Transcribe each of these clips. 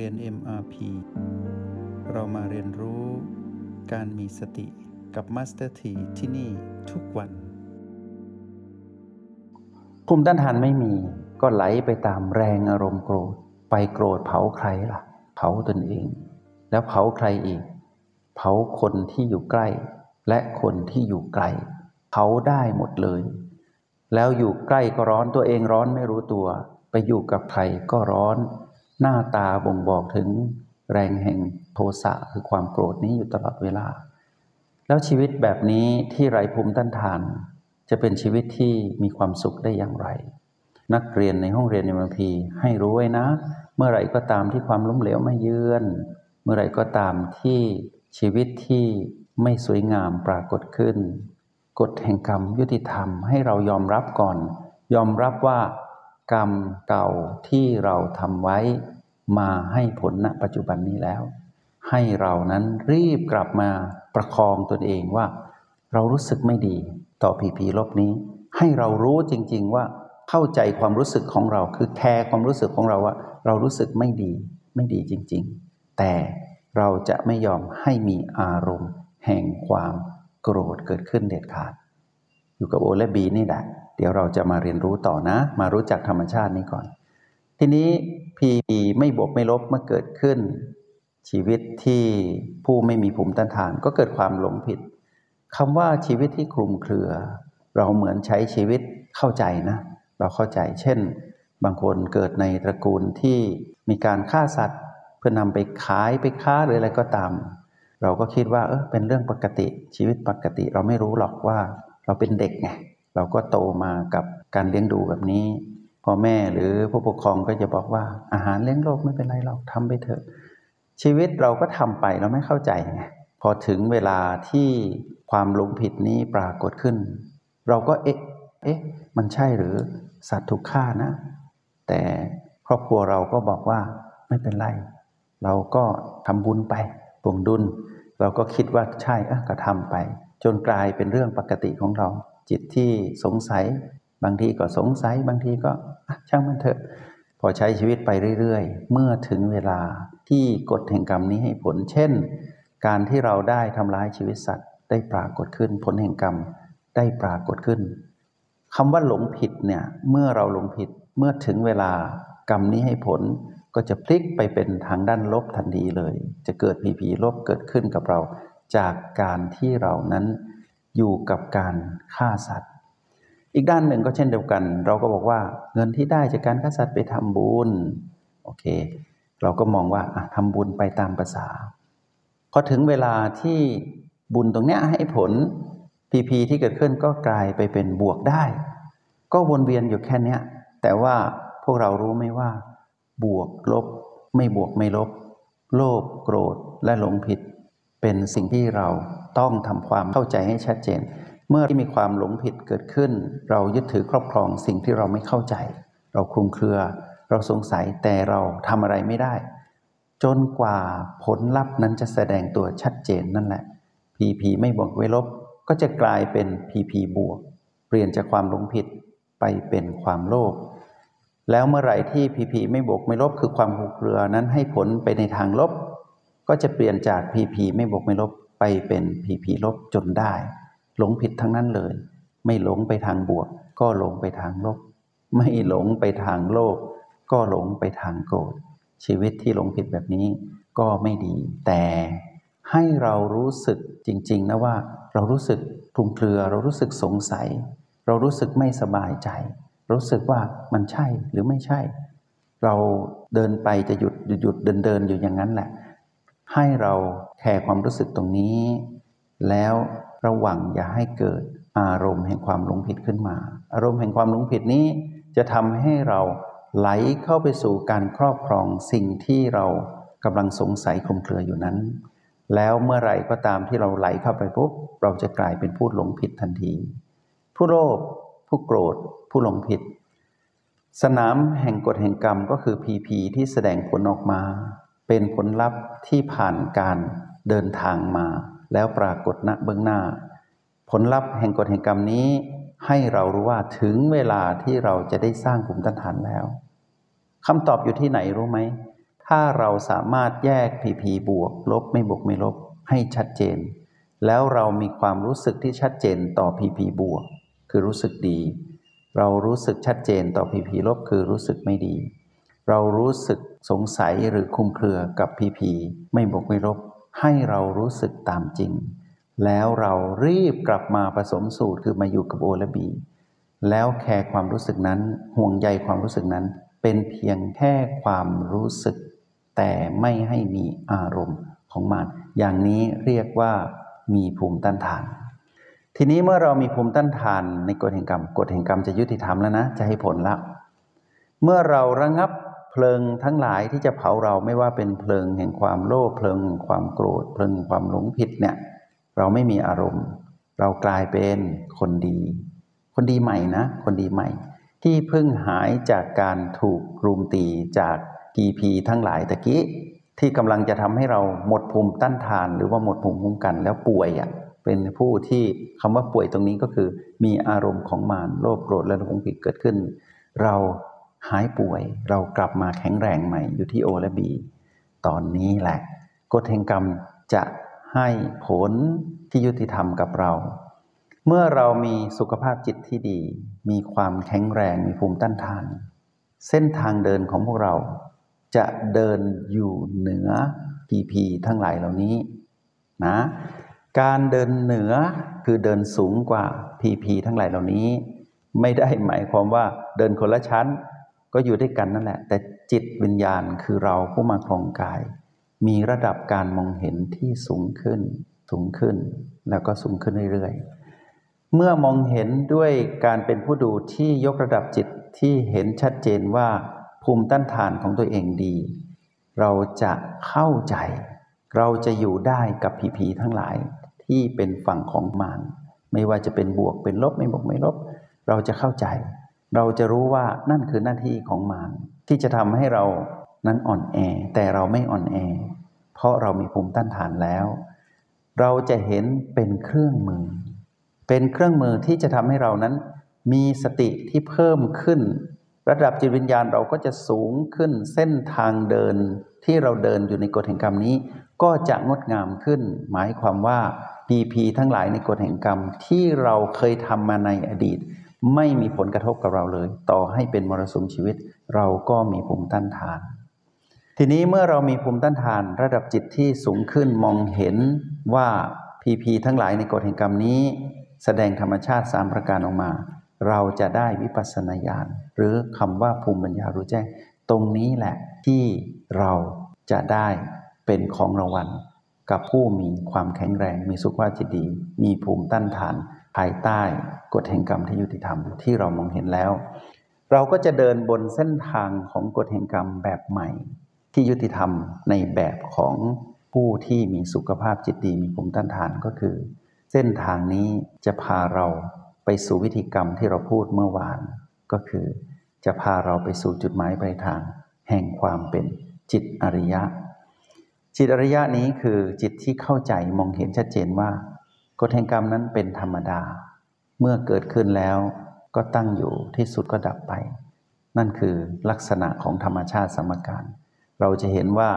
เรียน MRP เรามาเรียนรู้การมีสติกับ Master T ที่นี่ทุกวันภูมิต้านทานไม่มีก็ไหลไปตามแรงอารมณ์โกรธไปโกรธเผาใครล่ะเผาตนเองแล้วเผาใครอีกเผาคนที่อยู่ใกล้และคนที่อยู่ไกลเผาได้หมดเลยแล้วอยู่ใกล้ก็ร้อนตัวเองร้อนไม่รู้ตัวไปอยู่กับใครก็ร้อนหน้าตาบ่งบอกถึงแรงแห่งโทสะคือความโกรธนี้อยู่ตลอดเวลาแล้วชีวิตแบบนี้ที่ไร้ภูมิต้านทานจะเป็นชีวิตที่มีความสุขได้อย่างไรนักเรียนในห้องเรียน MRP ให้รู้ไว้นะเมื่อไหร่ก็ตามที่ความล้มเหลวมาเยือนเมื่อไหร่ก็ตามที่ชีวิตที่ไม่สวยงามปรากฏขึ้นกฎแห่งกรรมยุติธรรมให้เรายอมรับก่อนยอมรับว่ากรรมเก่าที่เราทำไว้มาให้ผลณปัจจุบันนี้แล้วให้เรานั้นรีบกลับมาประคองตนเองว่าเรารู้สึกไม่ดีต่อผีลบนี้ให้เรารู้จริงๆว่าเข้าใจความรู้สึกของเราคือแคร์ความรู้สึกของเราว่าเรารู้สึกไม่ดีจริงๆแต่เราจะไม่ยอมให้มีอารมณ์แห่งความโกรธเกิดขึ้นเด็ดขาดอยู่กับโอและบีนี่แหละเดี๋ยวเราจะมาเรียนรู้ต่อนะมารู้จักธรรมชาตินี้ก่อนทีนี้พีไม่บวกไม่ลบเมื่อเกิดขึ้นชีวิตที่ผู้ไม่มีภูมิต้านทานก็เกิดความหลงผิดคำว่าชีวิตที่คลุมเครือเราเหมือนใช้ชีวิตเข้าใจนะเราเข้าใจเช่นบางคนเกิดในตระกูลที่มีการฆ่าสัตว์เพื่อนำไปขายไปค้าหรืออะไรก็ตามเราก็คิดว่าเป็นเรื่องปกติชีวิตปกติเราไม่รู้หรอกว่าเราเป็นเด็กไงเราก็โตมากับการเลี้ยงดูแบบนี้พ่อแม่หรือผู้ปกครองก็จะบอกว่าอาหารเลี้ยงโลกไม่เป็นไรหรอกทำไปเถอะชีวิตเราก็ทำไปเราไม่เข้าใจไงพอถึงเวลาที่ความหลงผิดนี้ปรากฏขึ้นเราก็เอ๊ะมันใช่หรือสัตว์ถูกฆ่านะแต่ครอบครัวเราก็บอกว่าไม่เป็นไรเราก็ทำบุญไปปวงดุลเราก็คิดว่าใช่ก็ทำไปจนกลายเป็นเรื่องปกติของเราจิตที่สงสัยบางทีก็สงสัยบางทีก็ช่างมันเถอะพอใช้ชีวิตไปเรื่อยๆเมื่อถึงเวลาที่กฎแห่งกรรมนี้ให้ผลเช่นการที่เราได้ทำร้ายชีวิตสัตว์ได้ปรากฏขึ้นผลแห่งกรรมได้ปรากฏขึ้นคำว่าหลงผิดเนี่ยเมื่อเราหลงผิดเมื่อถึงเวลากรรมนี้ให้ผลก็จะพลิกไปเป็นทางด้านลบทันทีเลยจะเกิดผีลบเกิดขึ้นกับเราจากการที่เรานั้นอยู่กับการฆ่าสัตว์อีกด้านหนึ่งก็เช่นเดียวกันเราก็บอกว่าเงินที่ได้จากการฆ่าสัตว์ไปทำบุญโอเคเราก็มองว่าทำบุญไปตามประสาพอถึงเวลาที่บุญตรงเนี้ยให้ผลผีที่เกิดขึ้นก็กลายไปเป็นบวกได้ก็วนเวียนอยู่แค่เนี้ยแต่ว่าพวกเรารู้ไหมว่าบวกลบไม่บวกไม่ลบโลภโกรธและหลงผิดเป็นสิ่งที่เราต้องทำความเข้าใจให้ชัดเจนเมื่อที่มีความหลงผิดเกิดขึ้นเรายึดถือครอบครองสิ่งที่เราไม่เข้าใจเราคลุมเครือเราสงสัยแต่เราทำอะไรไม่ได้จนกว่าผลลัพธ์นั้นจะแสดงตัวชัดเจนนั่นแหละผีไม่บวกไม่ลบก็จะกลายเป็นผีบวกเปลี่ยนจากความหลงผิดไปเป็นความโลภแล้วเมื่อไหร่ที่ผีไม่บวกไม่ลบคือความคลุมเครือนั้นให้ผลไปในทางลบก็จะเปลี่ยนจากผีไม่บวกไม่ลบไปเป็นผีลบจนได้หลงผิดทั้งนั้นเลยไม่หลงไปทางบวกก็หลงไปทางลบไม่หลงไปทางโลภก็หลงไปทางโกรธชีวิตที่หลงผิดแบบนี้ก็ไม่ดีแต่ให้เรารู้สึกจริงๆนะว่าเรารู้สึกคลุมเครือเรารู้สึกสงสัยเรารู้สึกไม่สบายใจรู้สึกว่ามันใช่หรือไม่ใช่เราเดินไปจะหยุดเดินอยู่อย่างนั้นแหละให้เราแคร์ความรู้สึกตรงนี้แล้วระวังอย่าให้เกิดอารมณ์แห่งความหลงผิดขึ้นมาอารมณ์แห่งความหลงผิดนี้จะทำให้เราไหลเข้าไปสู่การครอบครองสิ่งที่เรากำลังสงสัยคลุมเครืออยู่นั้นแล้วเมื่อไหร่ก็ตามที่เราไหลเข้าไปปุ๊บเราจะกลายเป็นผู้หลงผิดทันทีผู้โลภผู้โกรธผู้หลงผิดสนามแห่งกฎแห่งกรรมก็คือผีที่แสดงผลออกมาเป็นผลลัพธ์ที่ผ่านการเดินทางมาแล้วปรากฏณเบื้องหน้าผลลัพธ์แห่งกฎแห่งกรรมนี้ให้เรารู้ว่าถึงเวลาที่เราจะได้สร้างภูมิต้านทานแล้วคำตอบอยู่ที่ไหนรู้ไหม ถ้าเราสามารถแยก PP บวกลบไม่บวกไม่ลบให้ชัดเจนแล้วเรามีความรู้สึกที่ชัดเจนต่อ PP บวกคือรู้สึกดีเรารู้สึกชัดเจนต่อ PP ลบคือรู้สึกไม่ดีเรารู้สึกสงสัยหรือคลุมเครือกับ PP ไม่บวกไม่ลบให้เรารู้สึกตามจริงแล้วเรารีบกลับมาผสมสูตรคือมาอยู่กับโอและบีแล้วแคร์ความรู้สึกนั้นห่วงใยความรู้สึกนั้นเป็นเพียงแค่ความรู้สึกแต่ไม่ให้มีอารมณ์ของมันอย่างนี้เรียกว่ามีภูมิต้านทานทีนี้เมื่อเรามีภูมิต้านทานในกฎแห่งกรรมกฎแห่งกรรมจะยุติธรรมแล้วนะจะให้ผลละเมื่อเราระงับเพลิงทั้งหลายที่จะเผาเราไม่ว่าเป็นเพลิงแห่งความโลภเพลิงแห่งความโกรธเพลิงแห่งความหลงผิดเนี่ยเราไม่มีอารมณ์เรากลายเป็นคนดีคนดีใหม่นะคนดีใหม่ที่เพิ่งหายจากการถูกรุมตีจาก PP ทั้งหลายตะกี้ที่กำลังจะทำให้เราหมดภูมิต้านทานหรือว่าหมดภูมิคุ้มกันแล้วป่วยเป็นผู้ที่คำว่าป่วยตรงนี้ก็คือมีอารมณ์ของมารโลภโกรธและหลงผิดเกิดขึ้นเราหายป่วยเรากลับมาแข็งแรงใหม่อยู่ที่โอและบีตอนนี้แหละกฎแห่งกรรมจะให้ผลที่ยุติธรรมกับเราเมื่อเรามีสุขภาพจิตที่ดีมีความแข็งแรงมีภูมิต้านทานเส้นทางเดินของพวกเราจะเดินอยู่เหนือ PP ทั้งหลายเหล่านี้นะการเดินเหนือคือเดินสูงกว่า PP ทั้งหลายเหล่านี้ไม่ได้หมายความว่าเดินคนละชั้นก็อยู่ด้วยกันนั่นแหละแต่จิตวิญญาณคือเราผู้มาครองกายมีระดับการมองเห็นที่สูงขึ้นสูงขึ้นแล้วก็สูงขึ้นเรื่อยๆเมื่อมองเห็นด้วยการเป็นผู้ดูที่ยกระดับจิตที่เห็นชัดเจนว่าภูมิต้านทานของตัวเองดีเราจะเข้าใจเราจะอยู่ได้กับผีๆทั้งหลายที่เป็นฝั่งของมารไม่ว่าจะเป็นบวกเป็นลบไม่บวกไม่ลบเราจะเข้าใจเราจะรู้ว่านั่นคือหน้าที่ของมารที่จะทำให้เรานั้นอ่อนแอแต่เราไม่อ่อนแอเพราะเรามีภูมิต้านทานแล้วเราจะเห็นเป็นเครื่องมือเป็นเครื่องมือที่จะทำให้เรานั้นมีสติที่เพิ่มขึ้นระดับจิตวิญญาณเราก็จะสูงขึ้นเส้นทางเดินที่เราเดินอยู่ในกฎแห่งกรรมนี้ก็จะงดงามขึ้นหมายความว่า PP ทั้งหลายในกฎแห่งกรรมที่เราเคยทำมาในอดีตไม่มีผลกระทบกับเราเลยต่อให้เป็นมรสุมชีวิตเราก็มีภูมิต้านทานทีนี้เมื่อเรามีภูมิต้านทานระดับจิตที่สูงขึ้นมองเห็นว่า PP ทั้งหลายในกฎแห่งกรรมนี้แสดงธรรมชาติ3ประการออกมาเราจะได้วิปัสสนาญาณหรือคำว่าภูมิปัญญารู้แจ้งตรงนี้แหละที่เราจะได้เป็นของรางวัลกับผู้มีความแข็งแรงมีสุขภาพจิตดีมีภูมิต้านทานภายใต้กฎแห่งกรรมที่ยุติธรรมที่เรามองเห็นแล้วเราก็จะเดินบนเส้นทางของกฎแห่งกรรมแบบใหม่ที่ยุติธรรมในแบบของผู้ที่มีสุขภาพจิตดีมีภูมิต้านทานก็คือเส้นทางนี้จะพาเราไปสู่วิธีกรรมที่เราพูดเมื่อวานก็คือจะพาเราไปสู่จุดหมายปลายทางแห่งความเป็นจิตอริยะจิตอริยะนี้คือจิตที่เข้าใจมองเห็นชัดเจนว่ากฎแห่งกรรมนั้นเป็นธรรมดาเมื่อเกิดขึ้นแล้วก็ตั้งอยู่ที่สุดก็ดับไปนั่นคือลักษณะของธรรมชาติสมการเราจะเห็นว่า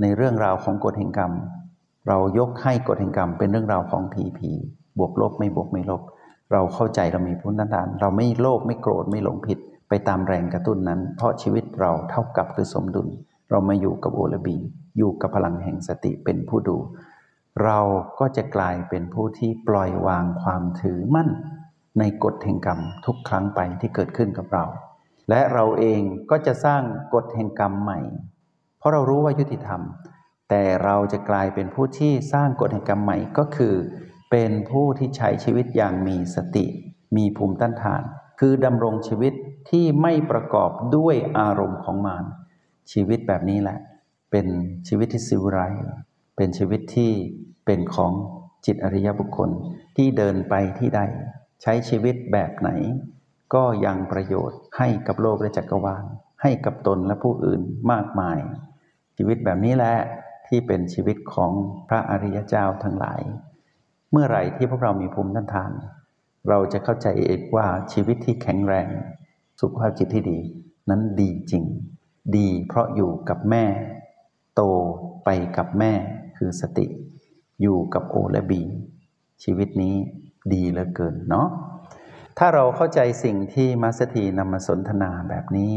ในเรื่องราวของกฎแห่งกรรมเรายกให้กฎแห่งกรรมเป็นเรื่องราวของ PP บวกลบไม่บวกไม่ลบเราเข้าใจเรามีภูมิต้านทานเราไม่โลภไม่โกรธไม่หลงผิดไปตามแรงกระตุ้นนั้นเพราะชีวิตเราเท่ากับคือสมดุลเรามาอยู่กับโอและบีอยู่กับพลังแห่งสติเป็นผู้ดูเราก็จะกลายเป็นผู้ที่ปล่อยวางความถือมั่นในกฎแห่งกรรมทุกครั้งไปที่เกิดขึ้นกับเราและเราเองก็จะสร้างกฎแห่งกรรมใหม่เพราะเรารู้ว่ายุติธรรมแต่เราจะกลายเป็นผู้ที่สร้างกฎแห่งกรรมใหม่ก็คือเป็นผู้ที่ใช้ชีวิตอย่างมีสติมีภูมิต้านทานคือดำรงชีวิตที่ไม่ประกอบด้วยอารมณ์ของมารชีวิตแบบนี้แหละเป็นชีวิตที่สิวไรเป็นชีวิตที่เป็นของจิตอริยบุคคลที่เดินไปที่ใดใช้ชีวิตแบบไหนก็ยังประโยชน์ให้กับโลกและจักรวาลให้กับตนและผู้อื่นมากมายชีวิตแบบนี้แหละที่เป็นชีวิตของพระอริยเจ้าทั้งหลายเมื่อไหร่ที่พวกเรามีภูมิต้านทานเราจะเข้าใจเองว่าชีวิตที่แข็งแรงสุขภาพจิตที่ดีนั้นดีจริงดีเพราะอยู่กับแม่ โตไปกับแม่คือสติอยู่กับโอและบีชีวิตนี้ดีเหลือเกินเนาะถ้าเราเข้าใจสิ่งที่มัสถีนำมาสนทนาแบบนี้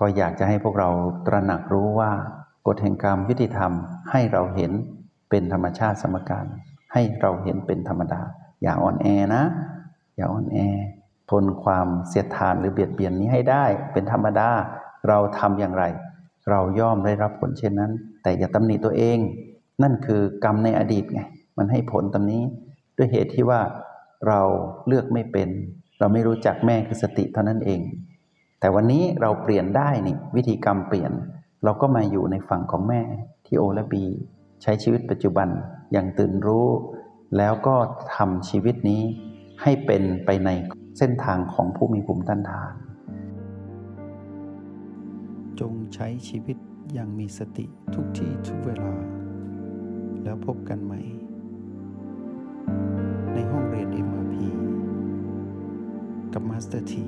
ก็อยากจะให้พวกเราตระหนักรู้ว่ากฎแห่งกรรมยุติธรรมให้เราเห็นเป็นธรรมชาติสมการให้เราเห็นเป็นธรรมดาอย่าอ่อนแอนะอย่าอ่อนแอทนความเสียดทานหรือเบียดเบียนนี้ให้ได้เป็นธรรมดาเราทำอย่างไรเราย่อมได้รับผลเช่นนั้นแต่อย่าตำหนิตัวเองนั่นคือกรรมในอดีตไงมันให้ผลตรงนี้ด้วยเหตุที่ว่าเราเลือกไม่เป็นเราไม่รู้จักแม่คือสติเท่านั้นเองแต่วันนี้เราเปลี่ยนได้นี่วิธีกรรมเปลี่ยนเราก็มาอยู่ในฝั่งของแม่ที่โอและบีใช้ชีวิตปัจจุบันอย่างตื่นรู้แล้วก็ทำชีวิตนี้ให้เป็นไปในเส้นทางของผู้มีภูมิต้านทานจงใช้ชีวิตอย่างมีสติทุกที่ทุกเวลาแล้วพบกันใหม่ในห้องเรียน MRP กับมาสเตอร์ที